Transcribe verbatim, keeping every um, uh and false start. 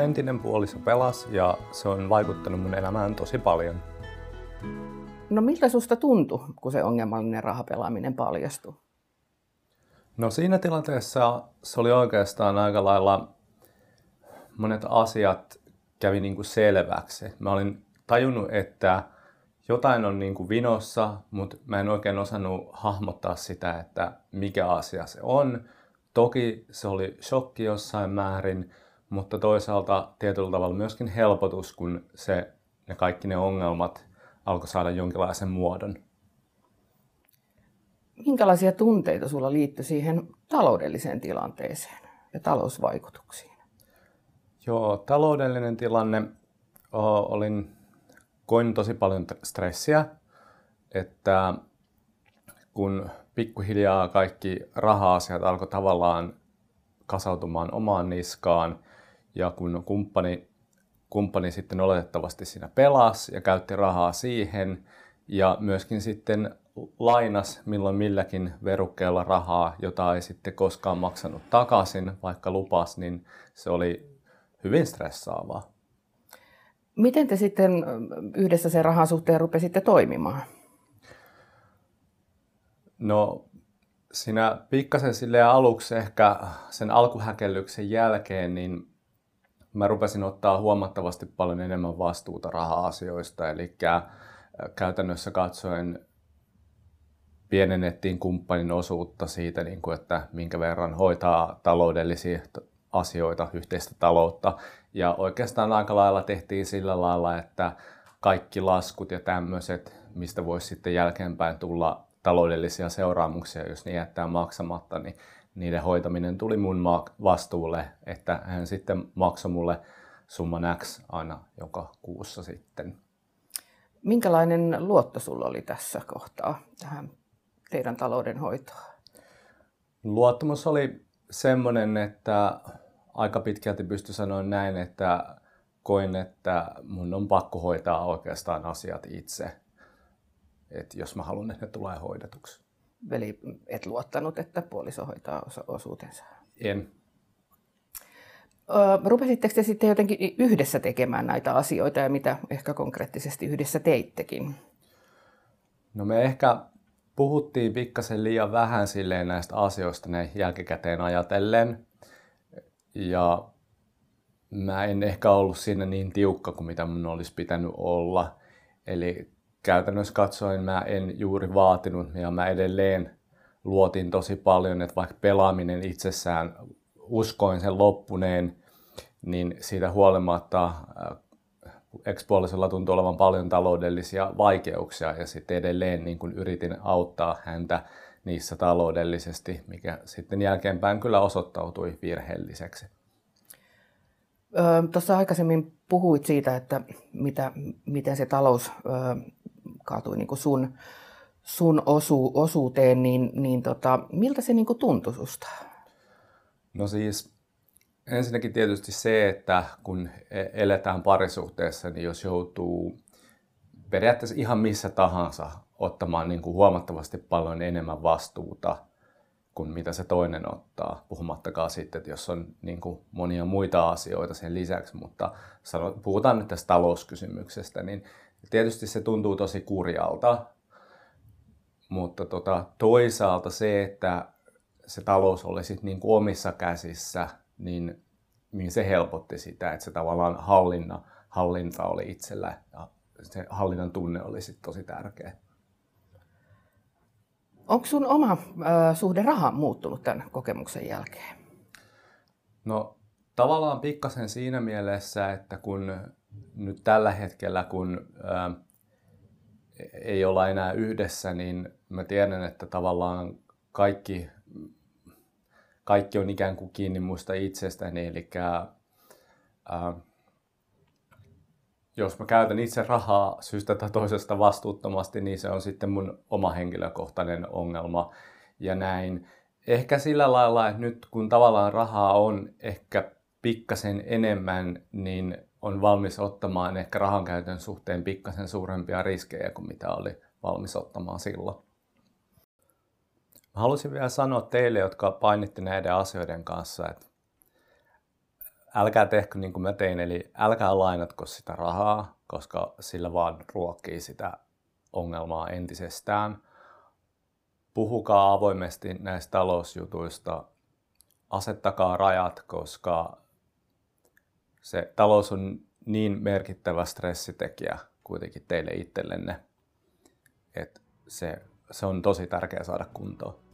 mun entinen puoliso pelasi ja se on vaikuttanut mun elämään tosi paljon. No miltä susta tuntui, kun se ongelmallinen rahapelaaminen paljastui? No siinä tilanteessa se oli oikeastaan aika lailla monet asiat kävi niin kuin selväksi. Mä olin tajunnut, että jotain on niin kuin vinossa, mutta mä en oikein osannut hahmottaa sitä, että mikä asia se on. Toki se oli shokki jossain määrin, mutta toisaalta tietyllä tavalla myöskin helpotus, kun se, ne kaikki ne ongelmat alkoi saada jonkinlaisen muodon. Minkälaisia tunteita sulla liittyi siihen taloudelliseen tilanteeseen ja talousvaikutuksiin? Joo, taloudellinen tilanne. O, olin koin tosi paljon stressiä, että kun pikkuhiljaa kaikki raha-asiat alkoi tavallaan kasautumaan omaan niskaan ja kun kumppani, kumppani sitten oletettavasti siinä pelasi ja käytti rahaa siihen ja myöskin sitten lainas milloin milläkin verukkeella rahaa, jota ei sitten koskaan maksanut takaisin, vaikka lupasi, niin se oli hyvin stressaavaa. Miten te sitten yhdessä sen rahan suhteen rupesitte toimimaan? No siinä pikkasen silleen aluksi ehkä sen alkuhäkellyksen jälkeen, niin mä rupesin ottaa huomattavasti paljon enemmän vastuuta raha-asioista. Eli käytännössä katsoen pienennettiin kumppanin osuutta siitä, että minkä verran hoitaa taloudellisia asioita, yhteistä taloutta. Ja oikeastaan aika lailla tehtiin sillä lailla, että kaikki laskut ja tämmöiset, mistä voisi sitten jälkeenpäin tulla taloudellisia seuraamuksia, jos ne jättää maksamatta, niin niiden hoitaminen tuli mun vastuulle, että hän sitten maksoi mulle summan X aina joka kuussa sitten. Minkälainen luotto sulla oli tässä kohtaa tähän teidän taloudenhoitoon? Luottamus oli semmoinen, että aika pitkälti pystyi sanoa näin, että koin, että mun on pakko hoitaa oikeastaan asiat itse. Et jos mä haluan, että ne tulee hoidetuksi. Eli et luottanut, että puoliso hoitaa osuutensa? En. Ö, rupesitteko te sitten jotenkin yhdessä tekemään näitä asioita ja mitä ehkä konkreettisesti yhdessä teittekin? No me ehkä puhuttiin pikkasen liian vähän silleen näistä asioista ne jälkikäteen ajatellen. Ja mä en ehkä ollut siinä niin tiukka kuin mitä mun olisi pitänyt olla. Eli käytännössä katsoen mä en juuri vaatinut ja mä edelleen luotin tosi paljon, että vaikka pelaaminen itsessään uskoin sen loppuneen, niin siitä huolimatta ex-puolisella tuntui olevan paljon taloudellisia vaikeuksia ja sitten edelleen niin kun yritin auttaa häntä niissä taloudellisesti, mikä sitten jälkeenpäin kyllä osoittautui virheelliseksi. Öö, Tuossa aikaisemmin puhuit siitä, että mitä, miten se talous öö, kaatui niin kuin sun, sun osu, osuuteen, niin, niin tota, miltä se niin kuin tuntui susta? No siis ensinnäkin tietysti se, että kun eletään parisuhteessa, niin jos joutuu periaatteessa ihan missä tahansa ottamaan niin kuin huomattavasti paljon enemmän vastuuta kuin mitä se toinen ottaa, puhumattakaan sitten, että jos on niin kuin monia muita asioita sen lisäksi, mutta puhutaan nyt tästä talouskysymyksestä, niin tietysti se tuntuu tosi kurjalta, mutta tota, toisaalta se, että se talous oli sit niin kuin omissa käsissä, niin, niin se helpotti sitä, että se tavallaan hallinna, hallinta oli itsellä ja se hallinnan tunne oli sit tosi tärkeä. Onko sun oma ö, suhde rahaan muuttunut tämän kokemuksen jälkeen? No tavallaan pikkasen siinä mielessä, että kun nyt tällä hetkellä, kun ö, ei olla enää yhdessä, niin mä tiedän, että tavallaan kaikki, kaikki on ikään kuin kiinni musta itsestäni. Eli ö, jos mä käytän itse rahaa syystä tai toisesta vastuuttomasti, niin se on sitten mun oma henkilökohtainen ongelma ja näin. Ehkä sillä lailla, että nyt kun tavallaan rahaa on ehkä pikkasen enemmän, niin on valmis ottamaan ehkä rahan käytön suhteen pikkasen suurempia riskejä kuin mitä oli valmis ottamaan silloin. Mä halusin vielä sanoa teille, jotka painitte näiden asioiden kanssa, että älkää tehkö niin kuin mä tein, eli älkää lainatko sitä rahaa, koska sillä vaan ruokkii sitä ongelmaa entisestään. Puhukaa avoimesti näistä talousjutuista, asettakaa rajat, koska se talous on niin merkittävä stressitekijä kuitenkin teille itsellenne, että se, se on tosi tärkeää saada kuntoon.